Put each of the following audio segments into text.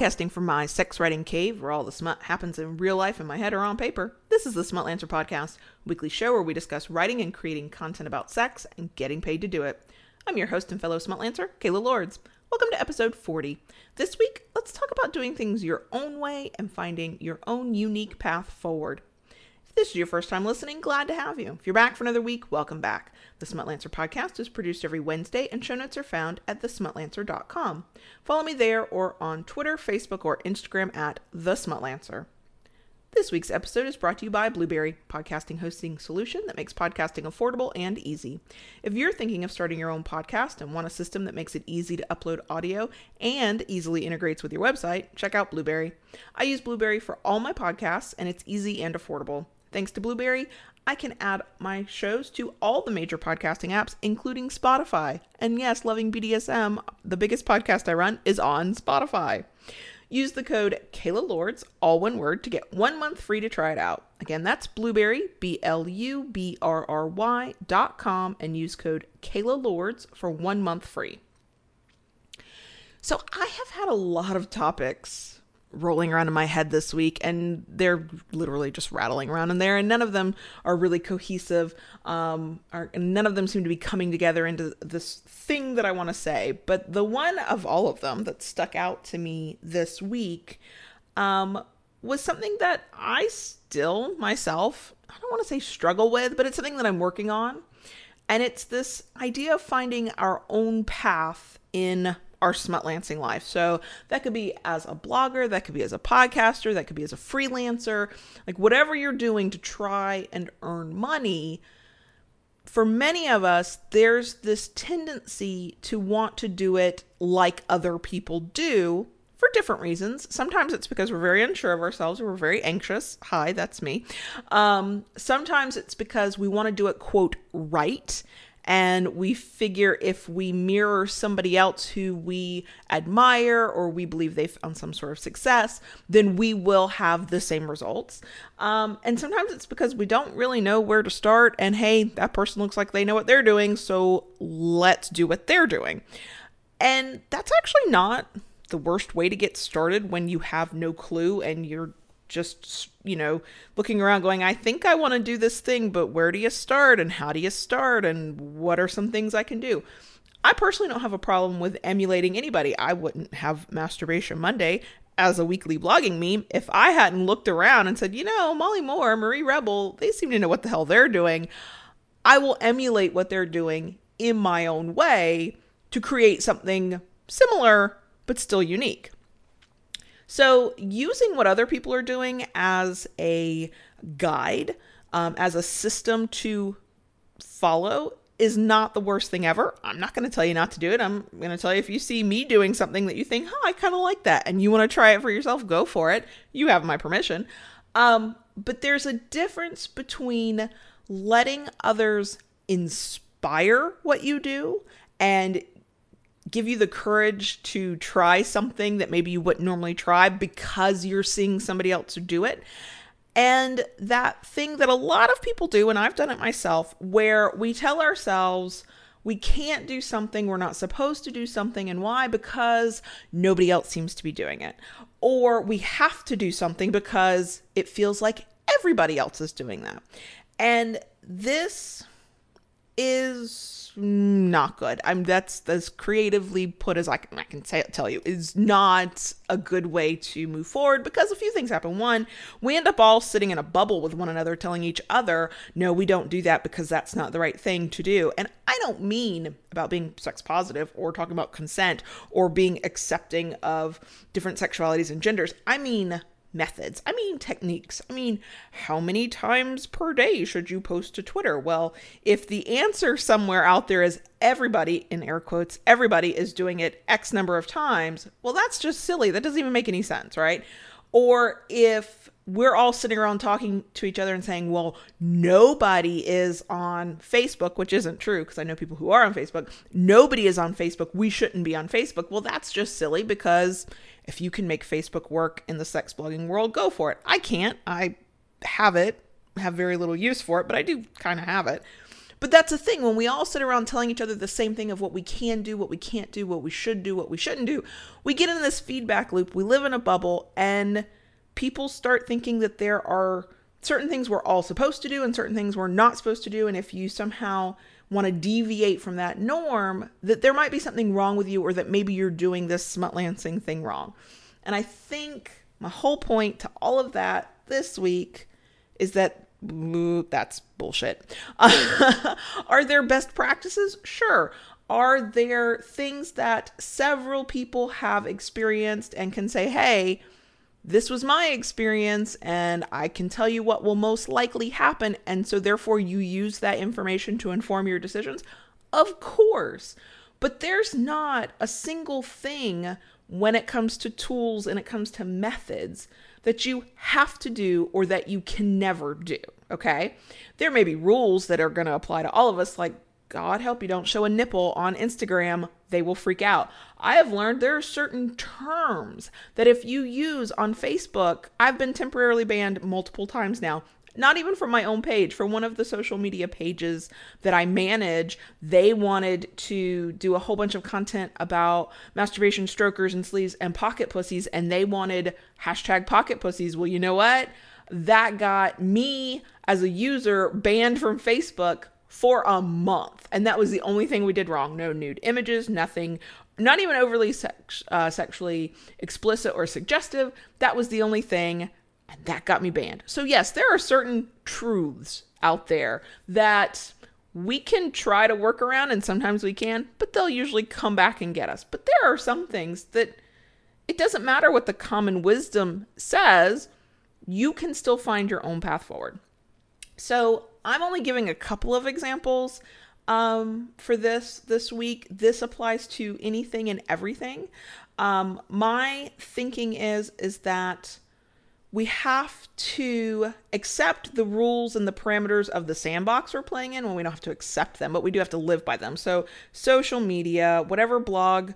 Broadcasting from my sex writing cave, where all the smut happens in real life in my head or on paper, this is the Smutlancer Podcast, a weekly show where we discuss writing and creating content about sex and getting paid to do it. I'm your host and fellow Smutlancer, Kayla Lords. Welcome to episode 40. This week, let's talk about doing things your own way and finding your own unique path forward. If this is your first time listening, glad to have you. If you're back for another week, welcome back. The Smutlancer Podcast is produced every Wednesday, and show notes are found at thesmutlancer.com. Follow me there or on Twitter, Facebook, or Instagram at thesmutlancer. This week's episode is brought to you by Blubrry, podcasting hosting solution that makes podcasting affordable and easy. If you're thinking of starting your own podcast and want a system that makes it easy to upload audio and easily integrates with your website, check out Blubrry. I use Blubrry for all my podcasts, and it's easy and affordable. Thanks to Blubrry, I can add my shows to all the major podcasting apps, including Spotify. And yes, Loving BDSM, the biggest podcast I run, is on Spotify. Use the code KaylaLords, all one word, to get 1 month free to try it out. Again, that's Blubrry, BLUBRRY.com, and use code KaylaLords for 1 month free. So I have had a lot of topics rolling around in my head this week, and they're literally just rattling around in there, and none of them are really cohesive, and none of them seem to be coming together into this thing that I want to say. But the one of all of them that stuck out to me this week was something that I still myself, I don't want to say struggle with, but it's something that I'm working on, and it's this idea of finding our own path in our smutlancing life. So that could be as a blogger, that could be as a podcaster, that could be as a freelancer, like whatever you're doing to try and earn money. For many of us, there's this tendency to want to do it like other people do for different reasons. Sometimes it's because we're very unsure of ourselves, or we're very anxious. Hi, that's me. Sometimes it's because we want to do it, quote, right. And we figure if we mirror somebody else who we admire or we believe they've found some sort of success, then we will have the same results. And sometimes it's because we don't really know where to start. And hey, that person looks like they know what they're doing, so let's do what they're doing. And that's actually not the worst way to get started when you have no clue and you're just, you know, looking around going, I think I want to do this thing, but where do you start and how do you start and what are some things I can do? I personally don't have a problem with emulating anybody. I wouldn't have Masturbation Monday as a weekly blogging meme if I hadn't looked around and said, you know, Molly Moore, Marie Rebel, they seem to know what the hell they're doing. I will emulate what they're doing in my own way to create something similar, but still unique. So using what other people are doing as a guide, as a system to follow is not the worst thing ever. I'm not going to tell you not to do it. I'm going to tell you if you see me doing something that you think, huh, I kind of like that, and you want to try it for yourself, go for it. You have my permission. But there's a difference between letting others inspire what you do and give you the courage to try something that maybe you wouldn't normally try because you're seeing somebody else do it. And that thing that a lot of people do, and I've done it myself, where we tell ourselves we can't do something, we're not supposed to do something, and why? Because nobody else seems to be doing it. Or we have to do something because it feels like everybody else is doing that. And this is not good. That's as creatively put as I can tell you is not a good way to move forward, because a few things happen. One, we end up all sitting in a bubble with one another, telling each other, no, we don't do that because that's not the right thing to do. And I don't mean about being sex positive or talking about consent or being accepting of different sexualities and genders. I mean methods. I mean techniques. I mean, how many times per day should you post to Twitter? Well, if the answer somewhere out there is everybody, in air quotes, everybody is doing it X number of times, well, that's just silly. That doesn't even make any sense, right? Or if we're all sitting around talking to each other and saying, well, nobody is on Facebook, which isn't true because I know people who are on Facebook. Nobody is on Facebook. We shouldn't be on Facebook. Well, that's just silly, because if you can make Facebook work in the sex blogging world, go for it. I can't. I have very little use for it, but I do kind of have it. But that's the thing. When we all sit around telling each other the same thing of what we can do, what we can't do, what we should do, what we shouldn't do, we get in this feedback loop. We live in a bubble, and people start thinking that there are certain things we're all supposed to do and certain things we're not supposed to do. And if you somehow want to deviate from that norm, that there might be something wrong with you, or that maybe you're doing this smutlancing thing wrong. And I think my whole point to all of that this week is that that's bullshit. Are there best practices? Sure. Are there things that several people have experienced and can say, hey, this was my experience and I can tell you what will most likely happen, and so therefore you use that information to inform your decisions? Of course. But there's not a single thing when it comes to tools and it comes to methods that you have to do or that you can never do, okay? There may be rules that are going to apply to all of us, like, God help you, don't show a nipple on Instagram. They will freak out. I have learned there are certain terms that if you use on Facebook, I've been temporarily banned multiple times now. Not even from my own page, from one of the social media pages that I manage. They wanted to do a whole bunch of content about masturbation, strokers, and sleeves and pocket pussies, and they wanted hashtag pocket pussies. Well, you know what? That got me as a user banned from Facebook for a month. And that was the only thing we did wrong. No nude images, nothing, not even overly sexually explicit or suggestive. That was the only thing, and that got me banned. So yes, there are certain truths out there that we can try to work around, and sometimes we can, but they'll usually come back and get us. But there are some things that it doesn't matter what the common wisdom says, you can still find your own path forward. So I'm only giving a couple of examples for this week. This applies to anything and everything. My thinking is that we have to accept the rules and the parameters of the sandbox we're playing in. Well, we don't have to accept them, but we do have to live by them. So social media, whatever blog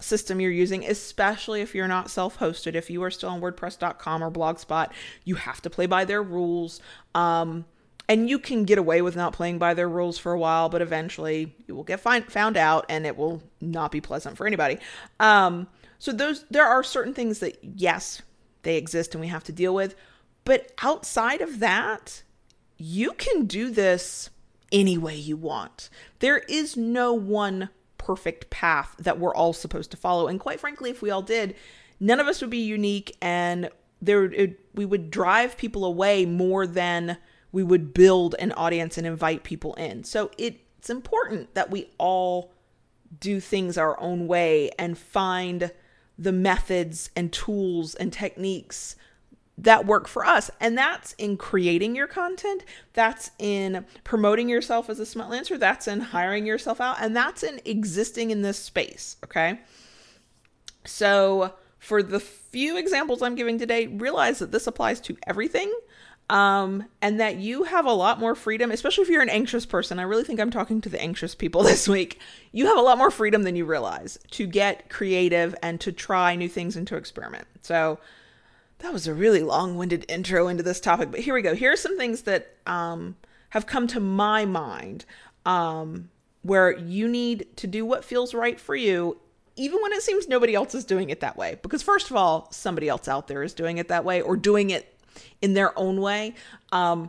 system you're using, especially if you're not self-hosted, if you are still on WordPress.com or Blogspot, you have to play by their rules. And you can get away with not playing by their rules for a while, but eventually you will get found out, and it will not be pleasant for anybody. So there are certain things that, yes, they exist and we have to deal with. But outside of that, you can do this any way you want. There is no one perfect path that we're all supposed to follow. And quite frankly, if we all did, none of us would be unique, and we would drive people away more than we would build an audience and invite people in. So it's important that we all do things our own way and find the methods and tools and techniques that work for us. And that's in creating your content. That's in promoting yourself as a smutlancer. That's in hiring yourself out. And that's in existing in this space, okay? So for the few examples I'm giving today, realize that this applies to everything. And that you have a lot more freedom, especially if you're an anxious person. I really think I'm talking to the anxious people this week. You have a lot more freedom than you realize to get creative and to try new things and to experiment. So that was a really long-winded intro into this topic, but here we go. Here are some things that have come to my mind where you need to do what feels right for you, even when it seems nobody else is doing it that way. Because first of all, somebody else out there is doing it that way or doing it in their own way. And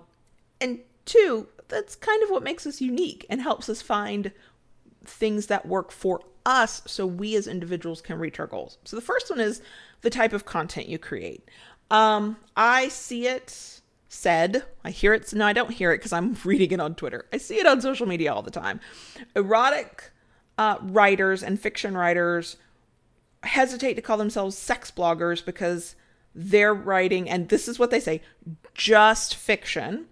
two, that's kind of what makes us unique and helps us find things that work for us so we as individuals can reach our goals. So the first one is the type of content you create. I see it said, I hear it. No, I don't hear it because I'm reading it on Twitter. I see it on social media all the time. Erotic writers and fiction writers hesitate to call themselves sex bloggers because they're writing, and this is what they say, just fiction.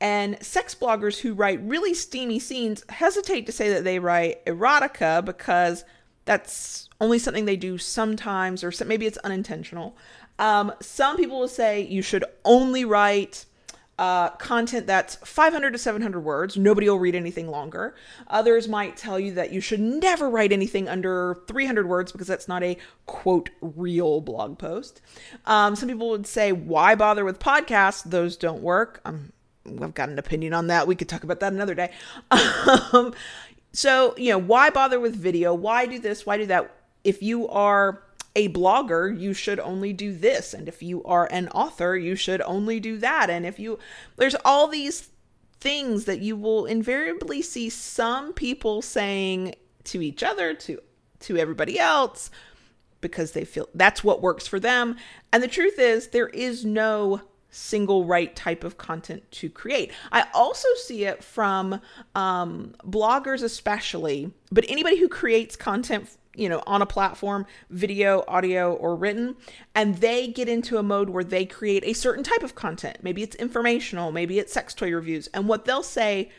And sex bloggers who write really steamy scenes hesitate to say that they write erotica because that's only something they do sometimes, or maybe it's unintentional. Some people will say you should only write content that's 500 to 700 words. Nobody will read anything longer. Others might tell you that you should never write anything under 300 words because that's not a quote real blog post. Some people would say, why bother with podcasts? Those don't work. I've got an opinion on that. We could talk about that another day. So, you know, why bother with video? Why do this? Why do that? If you are a blogger, you should only do this. And if you are an author, you should only do that. And if you, there's all these things that you will invariably see some people saying to each other, to everybody else, because they feel that's what works for them. And the truth is, there is no single right type of content to create. I also see it from bloggers especially, but anybody who creates content, you know, on a platform, video, audio, or written, and they get into a mode where they create a certain type of content. Maybe it's informational, maybe it's sex toy reviews. And what they'll say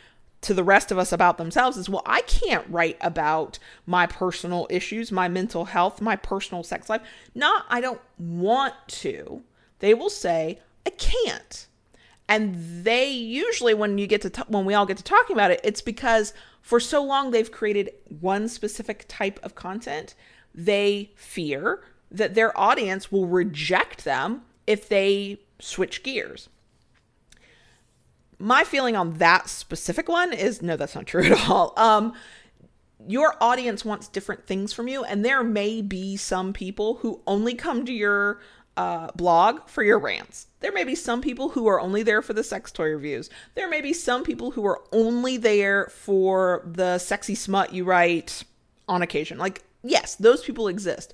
to the rest of us about themselves is, well, I can't write about my personal issues, my mental health, my personal sex life. Not, I don't want to. They will say, I can't. And they usually, when you get to when we all get to talking about it, it's because for so long they've created one specific type of content. They fear that their audience will reject them if they switch gears. My feeling on that specific one is, no, that's not true at all. Your audience wants different things from you, and there may be some people who only come to your blog for your rants. There may be some people who are only there for the sex toy reviews. There may be some people who are only there for the sexy smut you write on occasion. Like, yes, those people exist.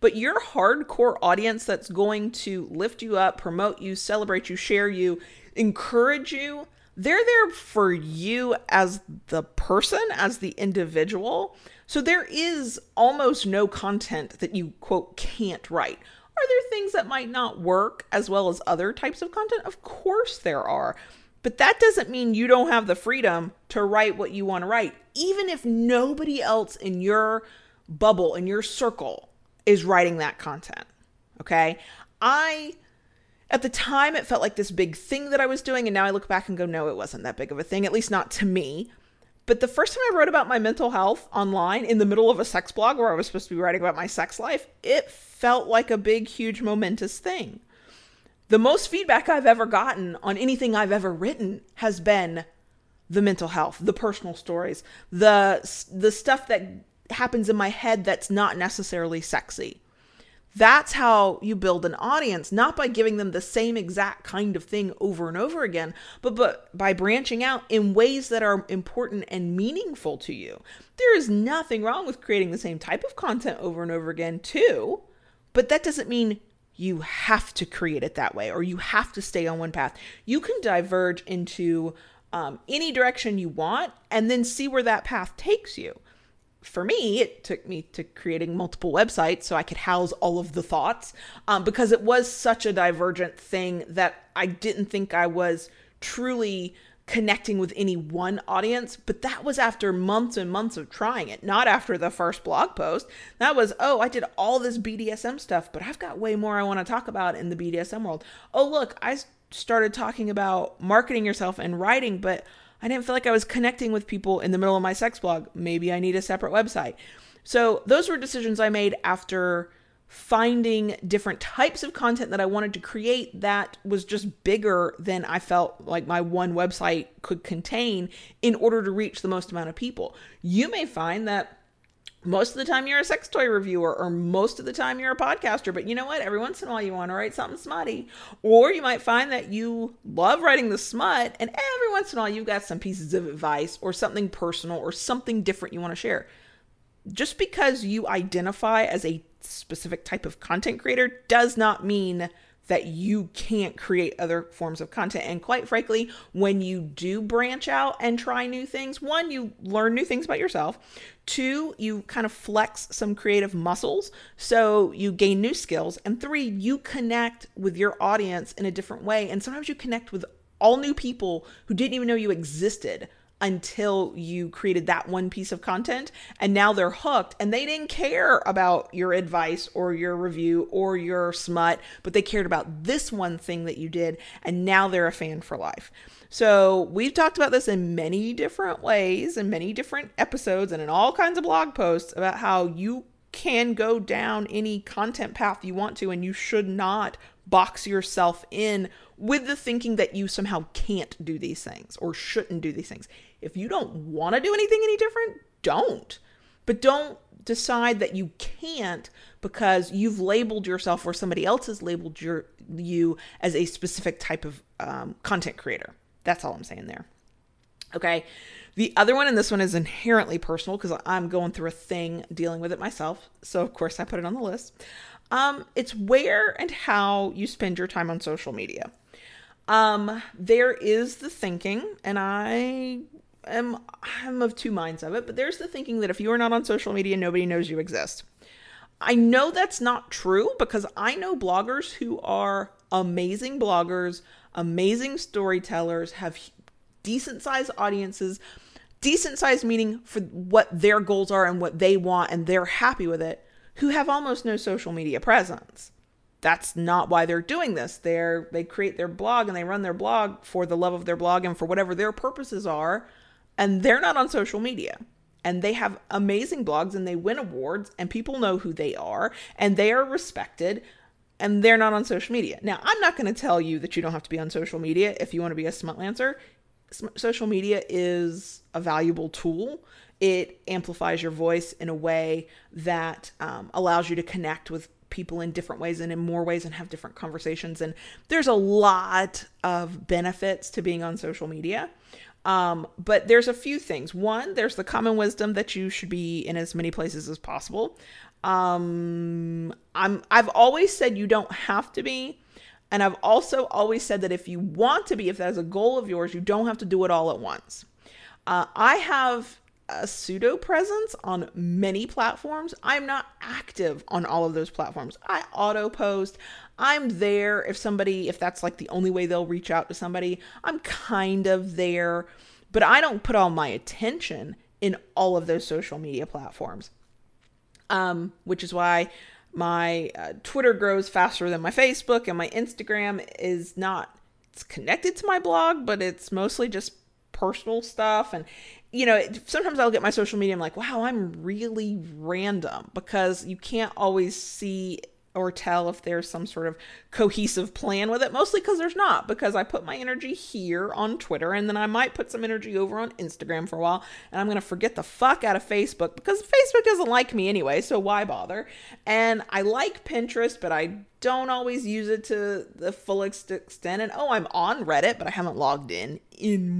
But your hardcore audience that's going to lift you up, promote you, celebrate you, share you, encourage you, they're there for you as the person, as the individual. So there is almost no content that you, quote, can't write. Are there things that might not work as well as other types of content? Of course there are. But that doesn't mean you don't have the freedom to write what you want to write, even if nobody else in your bubble, in your circle, is writing that content. Okay? At the time, it felt like this big thing that I was doing, and now I look back and go, no, it wasn't that big of a thing, at least not to me. But the first time I wrote about my mental health online in the middle of a sex blog where I was supposed to be writing about my sex life, it felt like a big, huge, momentous thing. The most feedback I've ever gotten on anything I've ever written has been the mental health, the personal stories, the stuff that happens in my head that's not necessarily sexy. That's how you build an audience, not by giving them the same exact kind of thing over and over again, but by branching out in ways that are important and meaningful to you. There is nothing wrong with creating the same type of content over and over again too, but that doesn't mean you have to create it that way or you have to stay on one path. You can diverge into any direction you want and then see where that path takes you. For me, it took me to creating multiple websites so I could house all of the thoughts because it was such a divergent thing that I didn't think I was truly connecting with any one audience. But that was after months and months of trying it, not after the first blog post. That was, oh, I did all this BDSM stuff, but I've got way more I want to talk about in the BDSM world. Oh, look, I started talking about marketing yourself and writing, but I didn't feel like I was connecting with people in the middle of my sex blog. Maybe I need a separate website. So those were decisions I made after finding different types of content that I wanted to create that was just bigger than I felt like my one website could contain in order to reach the most amount of people. You may find that most of the time you're a sex toy reviewer or most of the time you're a podcaster, but you know what? Every once in a while you want to write something smutty, or you might find that you love writing the smut and every once in a while you've got some pieces of advice or something personal or something different you want to share. Just because you identify as a specific type of content creator does not mean that you can't create other forms of content. And quite frankly, when you do branch out and try new things, one, you learn new things about yourself. Two, you kind of flex some creative muscles, so you gain new skills. And three, you connect with your audience in a different way. And sometimes you connect with all new people who didn't even know you existed until you created that one piece of content, and now they're hooked and they didn't care about your advice or your review or your smut, but they cared about this one thing that you did, and now they're a fan for life. So we've talked about this in many different ways, in many different episodes and in all kinds of blog posts about how you can go down any content path you want to, and you should not box yourself in with the thinking that you somehow can't do these things or shouldn't do these things. If you don't want to do anything any different, don't. But don't decide that you can't because you've labeled yourself or somebody else has labeled you as a specific type of content creator. That's all I'm saying there. Okay. The other one, and this one is inherently personal because I'm going through a thing dealing with it myself. So of course I put it on the list. It's where and how you spend your time on social media. There is the thinking, and I'm of two minds of it, but there's the thinking that if you are not on social media, nobody knows you exist. I know that's not true because I know bloggers who are amazing bloggers, amazing storytellers, have decent sized audiences, decent sized meaning for what their goals are and what they want, and they're happy with it, who have almost no social media presence. That's not why they're doing this. They create their blog and they run their blog for the love of their blog and for whatever their purposes are, and they're not on social media. And they have amazing blogs and they win awards and people know who they are and they are respected, and they're not on social media. Now, I'm not going to tell you that you don't have to be on social media if you want to be a Smutlancer. Social media is a valuable tool. It amplifies your voice in a way that allows you to connect with people in different ways and in more ways and have different conversations. And there's a lot of benefits to being on social media. But there's a few things. One, there's the common wisdom that you should be in as many places as possible. I've always said you don't have to be. And I've also always said that if you want to be, if that is a goal of yours, you don't have to do it all at once. I have a pseudo presence on many platforms. I'm not active on all of those platforms. I auto post. I'm there if that's like the only way they'll reach out to somebody, I'm kind of there, but I don't put all my attention in all of those social media platforms. Which is why my Twitter grows faster than my Facebook, and my Instagram it's connected to my blog, but it's mostly just personal stuff. And, sometimes I'll get my social media, I'm like, wow, I'm really random, because you can't always see or tell if there's some sort of cohesive plan with it, mostly because there's not, because I put my energy here on Twitter, and then I might put some energy over on Instagram for a while, and I'm going to forget the fuck out of Facebook because Facebook doesn't like me anyway, so why bother? And I like Pinterest, but I don't always use it to the full extent. And I'm on Reddit, but I haven't logged in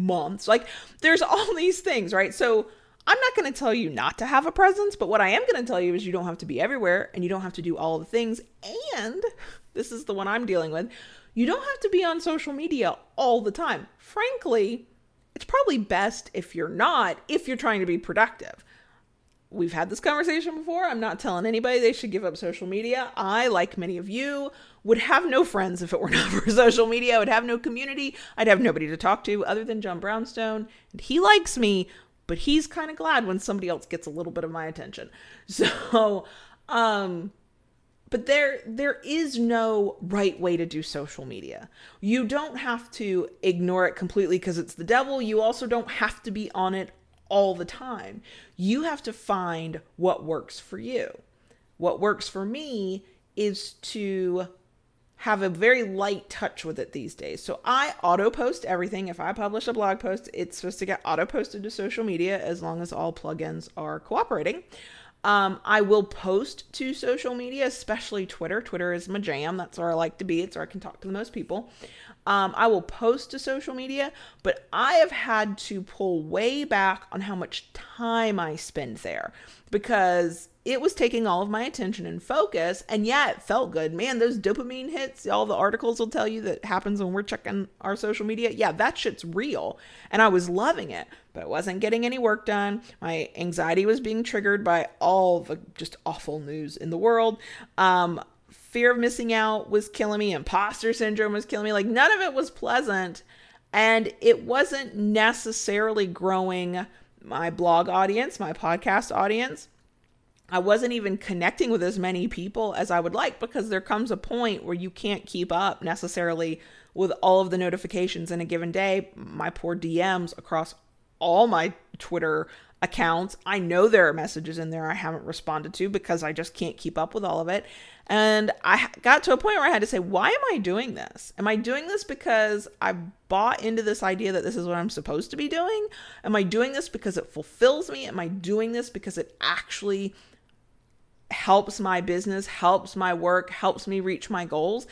months. Like, there's all these things, right? So I'm not going to tell you not to have a presence, but what I am going to tell you is you don't have to be everywhere and you don't have to do all the things. And this is the one I'm dealing with. You don't have to be on social media all the time. Frankly, it's probably best if you're not, if you're trying to be productive. We've had this conversation before. I'm not telling anybody they should give up social media. I, like many of you, would have no friends if it were not for social media. I would have no community. I'd have nobody to talk to other than John Brownstone. And he likes me, but he's kind of glad when somebody else gets a little bit of my attention. So, but there is no right way to do social media. You don't have to ignore it completely because it's the devil. You also don't have to be on it all the time. You have to find what works for you. What works for me is to have a very light touch with it these days. So I auto post everything. If I publish a blog post, it's supposed to get auto posted to social media as long as all plugins are cooperating. I will post to social media, especially Twitter. Twitter is my jam. That's where I like to be. It's where I can talk to the most people. I will post to social media, but I have had to pull way back on how much time I spend there because it was taking all of my attention and focus. And yeah, it felt good. Man, those dopamine hits, all the articles will tell you that happens when we're checking our social media. Yeah, that shit's real. And I was loving it, but I wasn't getting any work done. My anxiety was being triggered by all the just awful news in the world. Fear of missing out was killing me. Imposter syndrome was killing me. Like, none of it was pleasant. And it wasn't necessarily growing my blog audience, my podcast audience. I wasn't even connecting with as many people as I would like because there comes a point where you can't keep up necessarily with all of the notifications in a given day. My poor DMs across all my Twitter accounts. I know there are messages in there I haven't responded to because I just can't keep up with all of it. And I got to a point where I had to say, why am I doing this? Am I doing this because I bought into this idea that this is what I'm supposed to be doing? Am I doing this because it fulfills me? Am I doing this because it actually helps my business, helps my work, helps me reach my goals?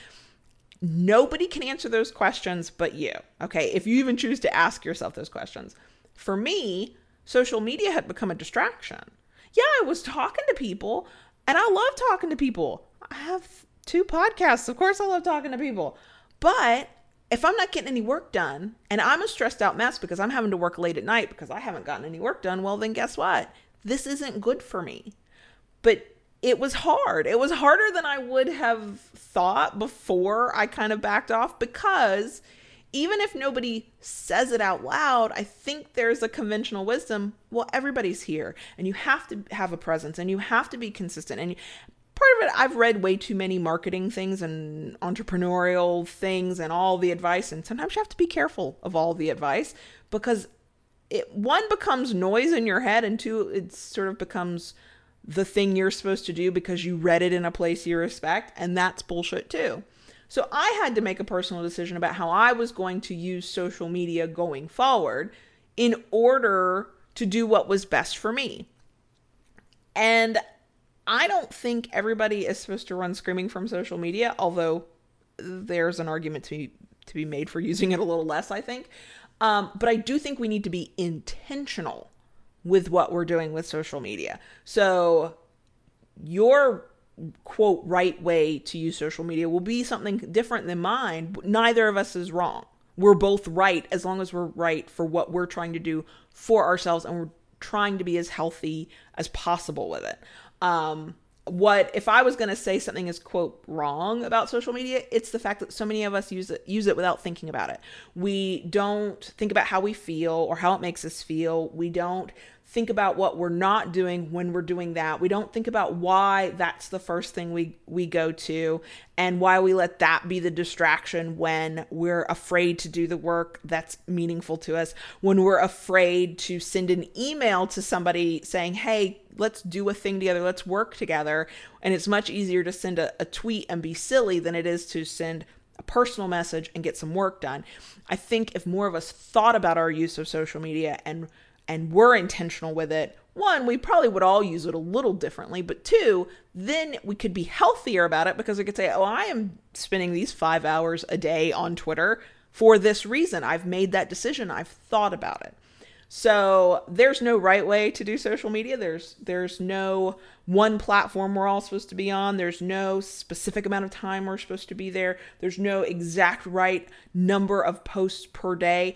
Nobody can answer those questions but you, okay? If you even choose to ask yourself those questions. For me, social media had become a distraction. Yeah, I was talking to people, and I love talking to people. I have 2 podcasts. Of course I love talking to people. But if I'm not getting any work done, and I'm a stressed out mess because I'm having to work late at night because I haven't gotten any work done, well, then guess what? This isn't good for me. But it was hard. It was harder than I would have thought before I kind of backed off, because even if nobody says it out loud, I think there's a conventional wisdom. Well, everybody's here and you have to have a presence and you have to be consistent. And part of it, I've read way too many marketing things and entrepreneurial things and all the advice. And sometimes you have to be careful of all the advice, because it, one, becomes noise in your head, and two, it sort of becomes the thing you're supposed to do because you read it in a place you respect, and that's bullshit too. So I had to make a personal decision about how I was going to use social media going forward in order to do what was best for me. And I don't think everybody is supposed to run screaming from social media, although there's an argument to be made for using it a little less, I think. But I do think we need to be intentional with what we're doing with social media. So your quote right way to use social media will be something different than mine, but neither of us is wrong. We're both right as long as we're right for what we're trying to do for ourselves, and we're trying to be as healthy as possible with it. What if I was going to say something is quote wrong about social media, it's the fact that so many of us use it without thinking about it. We don't think about how we feel or how it makes us feel. We don't think about what we're not doing when we're doing that. We don't think about why that's the first thing we go to, and why we let that be the distraction when we're afraid to do the work that's meaningful to us, when we're afraid to send an email to somebody saying, hey, let's do a thing together, let's work together. And it's much easier to send a tweet and be silly than it is to send a personal message and get some work done. I think if more of us thought about our use of social media and were intentional with it, one, we probably would all use it a little differently, but two, then we could be healthier about it, because we could say, oh, I am spending these 5 hours a day on Twitter for this reason. I've made that decision. I've thought about it. So there's no right way to do social media. There's no one platform we're all supposed to be on. There's no specific amount of time we're supposed to be there. There's no exact right number of posts per day.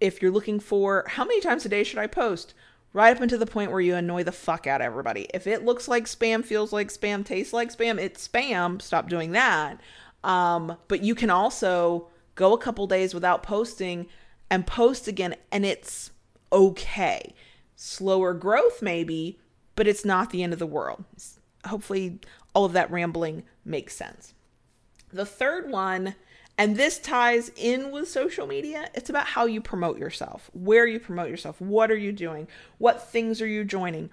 If you're looking for how many times a day should I post, right up until the point where you annoy the fuck out of everybody. If it looks like spam, feels like spam, tastes like spam, it's spam. Stop doing that. But you can also go a couple days without posting and post again, and it's okay. Slower growth maybe, but it's not the end of the world. Hopefully all of that rambling makes sense. The third one, and this ties in with social media, it's about how you promote yourself, where you promote yourself, what are you doing, what things are you joining.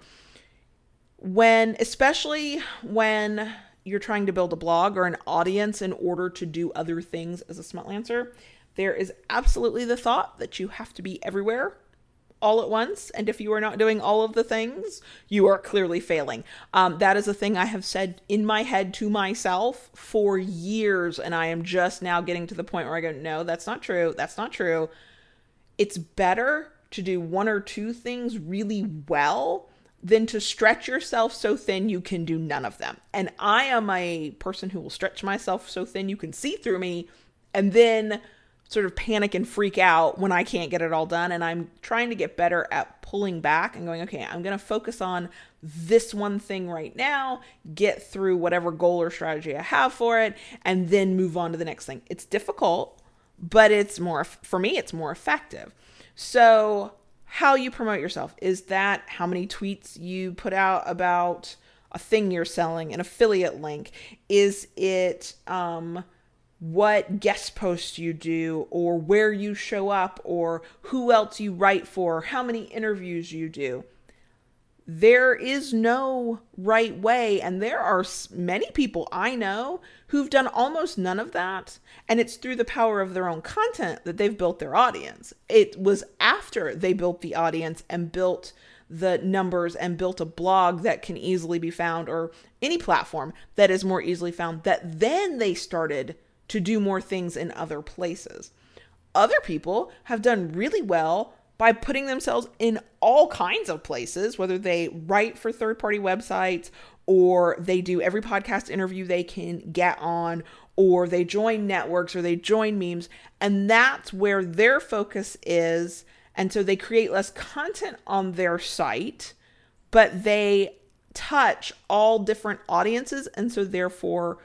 Especially when you're trying to build a blog or an audience in order to do other things as a Smutlancer, there is absolutely the thought that you have to be everywhere all at once. And if you are not doing all of the things, you are clearly failing. That is a thing I have said in my head to myself for years. And I am just now getting to the point where I go, no, that's not true. That's not true. It's better to do one or two things really well than to stretch yourself so thin you can do none of them. And I am a person who will stretch myself so thin you can see through me, and then sort of panic and freak out when I can't get it all done. And I'm trying to get better at pulling back and going, okay, I'm going to focus on this one thing right now, get through whatever goal or strategy I have for it, and then move on to the next thing. It's difficult, but for me, it's more effective. So how you promote yourself, is that how many tweets you put out about a thing you're selling, an affiliate link? Is it, what guest posts you do, or where you show up, or who else you write for, how many interviews you do. There is no right way. And there are many people I know who've done almost none of that. And it's through the power of their own content that they've built their audience. It was after they built the audience and built the numbers and built a blog that can easily be found, or any platform that is more easily found, that then they started to do more things in other places. Other people have done really well by putting themselves in all kinds of places, whether they write for third-party websites, or they do every podcast interview they can get on, or they join networks, or they join memes, and that's where their focus is. And so they create less content on their site, but they touch all different audiences, and so therefore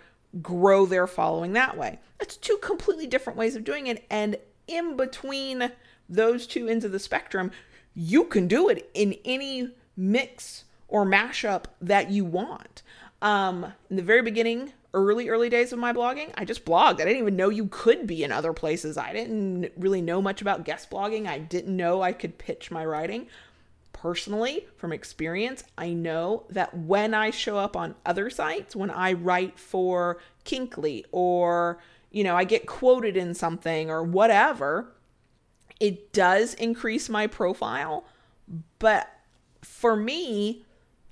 grow their following that way. That's two completely different ways of doing it, and in between those two ends of the spectrum, you can do it in any mix or mashup that you want. In the very beginning, early days of my blogging, I just blogged. I didn't even know you could be in other places. I didn't really know much about guest blogging. I didn't know I could pitch my writing. Personally, from experience, I know that when I show up on other sites, when I write for Kinkly, or, you know, I get quoted in something or whatever, it does increase my profile. But for me,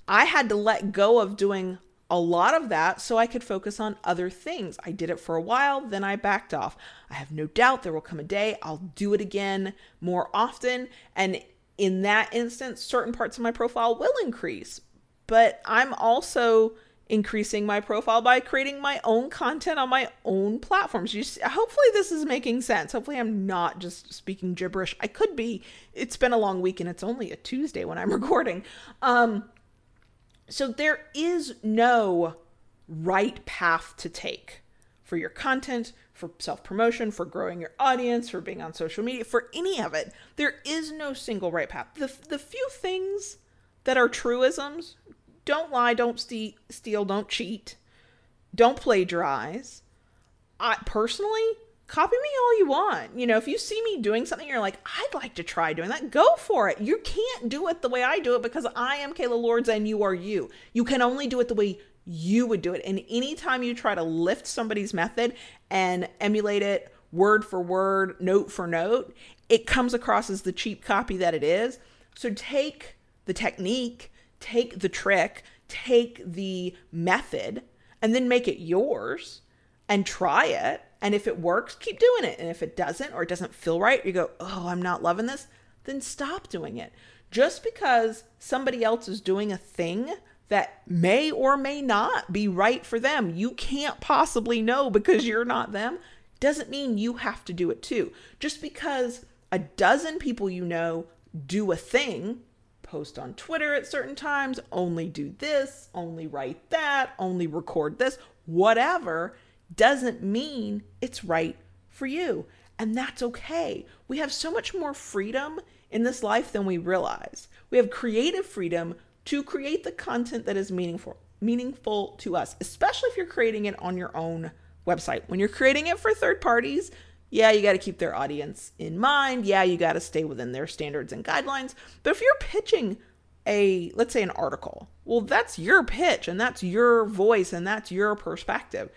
I had to let go of doing a lot of that so I could focus on other things. I did it for a while, then I backed off. I have no doubt there will come a day I'll do it again more often. And in that instance, certain parts of my profile will increase. But I'm also increasing my profile by creating my own content on my own platforms. Hopefully this is making sense. Hopefully I'm not just speaking gibberish. I could be. It's been a long week and it's only a Tuesday when I'm recording. So there is no right path to take for your content, for self-promotion, for growing your audience, for being on social media, for any of it. There is no single right path. The few things that are truisms: don't lie, don't steal, don't cheat, don't plagiarize. I personally, copy me all you want. You know, if you see me doing something, you're like, I'd like to try doing that, go for it. You can't do it the way I do it because I am Kayla Lords and you are you. You can only do it the way you would do it. And anytime you try to lift somebody's method and emulate it word for word, note for note, it comes across as the cheap copy that it is. So take the technique, take the trick, take the method, and then make it yours and try it. And if it works, keep doing it. And if it doesn't, or it doesn't feel right, you go, oh, I'm not loving this, then stop doing it. Just because somebody else is doing a thing that may or may not be right for them, you can't possibly know because you're not them, doesn't mean you have to do it too. Just because a dozen people you know do a thing, post on Twitter at certain times, only do this, only write that, only record this, whatever, doesn't mean it's right for you. And that's okay. We have so much more freedom in this life than we realize. We have creative freedom to create the content that is meaningful to us, especially if you're creating it on your own website. When you're creating it for third parties, yeah, you got to keep their audience in mind. Yeah, you got to stay within their standards and guidelines. But if you're pitching let's say an article, well, that's your pitch and that's your voice and that's your perspective.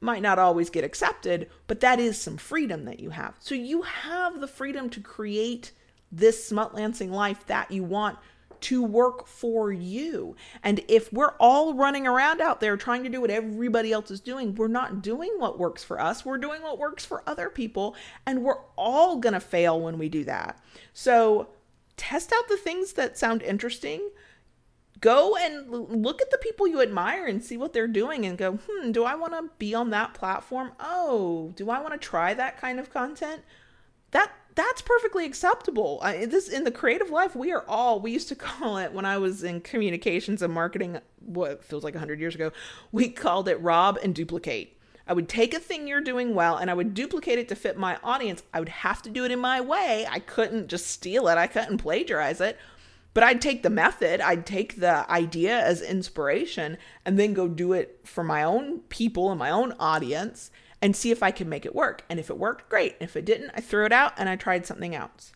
Might not always get accepted, but that is some freedom that you have. So you have the freedom to create this smutlancing life that you want to work for you. And if we're all running around out there trying to do what everybody else is doing, we're not doing what works for us. We're doing what works for other people. And we're all going to fail when we do that. So test out the things that sound interesting. Go and look at the people you admire and see what they're doing and go, do I want to be on that platform? Oh, do I want to try that kind of content? That's perfectly acceptable. In the creative life, we used to call it, when I was in communications and marketing, what feels like 100 years ago, we called it rob and duplicate. I would take a thing you're doing well and I would duplicate it to fit my audience. I would have to do it in my way. I couldn't just steal it. I couldn't plagiarize it. But I'd take the method, I'd take the idea as inspiration and then go do it for my own people and my own audience and see if I can make it work. And if it worked, great. If it didn't, I threw it out and I tried something else.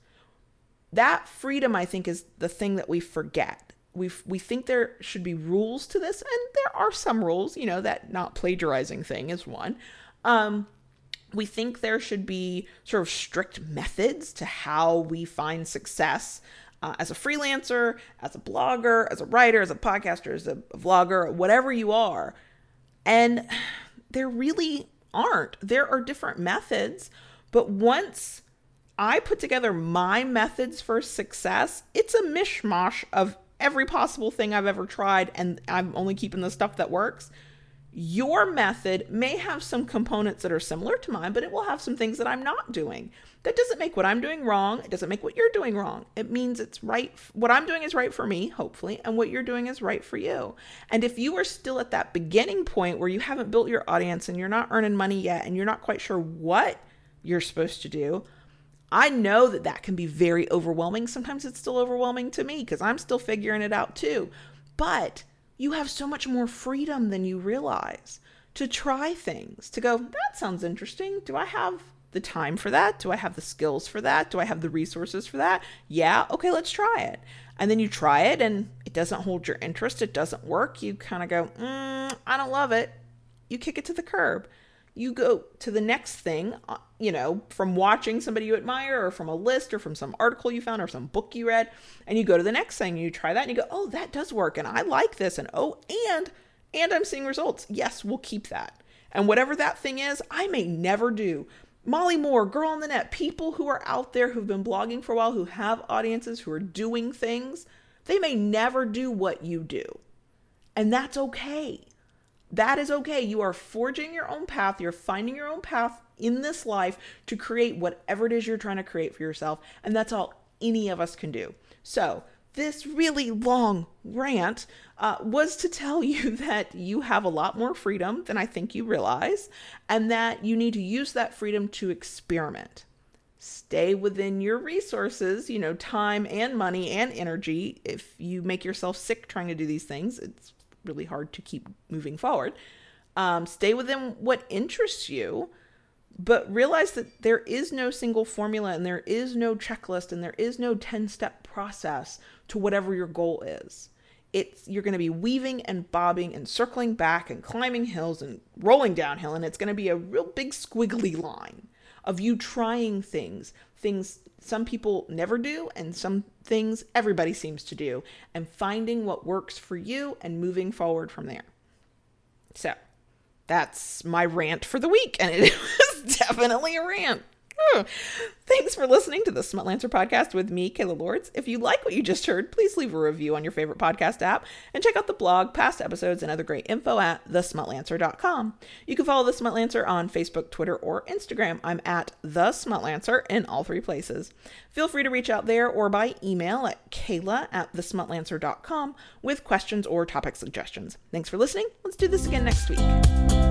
That freedom, I think, is the thing that we forget. we think there should be rules to this, and there are some rules, you know, that not plagiarizing thing is one. We think there should be sort of strict methods to how we find success as a freelancer, as a blogger, as a writer, as a podcaster, as a vlogger, whatever you are. And there really aren't. There are different methods, but once I put together my methods for success, it's a mishmash of every possible thing I've ever tried, and I'm only keeping the stuff that works. Your method may have some components that are similar to mine, but it will have some things that I'm not doing. That doesn't make what I'm doing wrong. It doesn't make what you're doing wrong. It means it's right. What I'm doing is right for me, hopefully, and what you're doing is right for you. And if you are still at that beginning point where you haven't built your audience and you're not earning money yet and you're not quite sure what you're supposed to do, I know that that can be very overwhelming. Sometimes it's still overwhelming to me because I'm still figuring it out too. But you have so much more freedom than you realize to try things, to go, that sounds interesting. Do I have the time for that? Do I have the skills for that? Do I have the resources for that? Yeah. Okay, let's try it. And then you try it and it doesn't hold your interest. It doesn't work. You kind of go, I don't love it. You kick it to the curb. You go to the next thing, you know, from watching somebody you admire or from a list or from some article you found or some book you read, and you go to the next thing, you try that and you go, oh, that does work. And I like this. And oh, and I'm seeing results. Yes, we'll keep that. And whatever that thing is, I may never do. Molly Moore, Girl on the Net, people who are out there who've been blogging for a while, who have audiences, who are doing things, they may never do what you do. And that's okay. That is okay. You are forging your own path. You're finding your own path in this life to create whatever it is you're trying to create for yourself. And that's all any of us can do. So this really long rant was to tell you that you have a lot more freedom than I think you realize, and that you need to use that freedom to experiment. Stay within your resources, you know, time and money and energy. If you make yourself sick trying to do these things, it's really hard to keep moving forward. Stay within what interests you, but realize that there is no single formula and there is no checklist and there is no 10-step process to whatever your goal is. You're going to be weaving and bobbing and circling back and climbing hills and rolling downhill, and it's going to be a real big squiggly line of you trying things some people never do and some things everybody seems to do, and finding what works for you and moving forward from there. So that's my rant for the week. And it was definitely a rant. Thanks for listening to the Smutlancer Podcast with me, Kayla Lords. If you like what you just heard, please leave a review on your favorite podcast app and check out the blog, past episodes, and other great info at thesmutlancer.com. You can follow The Smutlancer on Facebook, Twitter, or Instagram. I'm at The Smutlancer in all three places. Feel free to reach out there or by email at kayla@thesmutlancer.com with questions or topic suggestions. Thanks for listening. Let's do this again next week.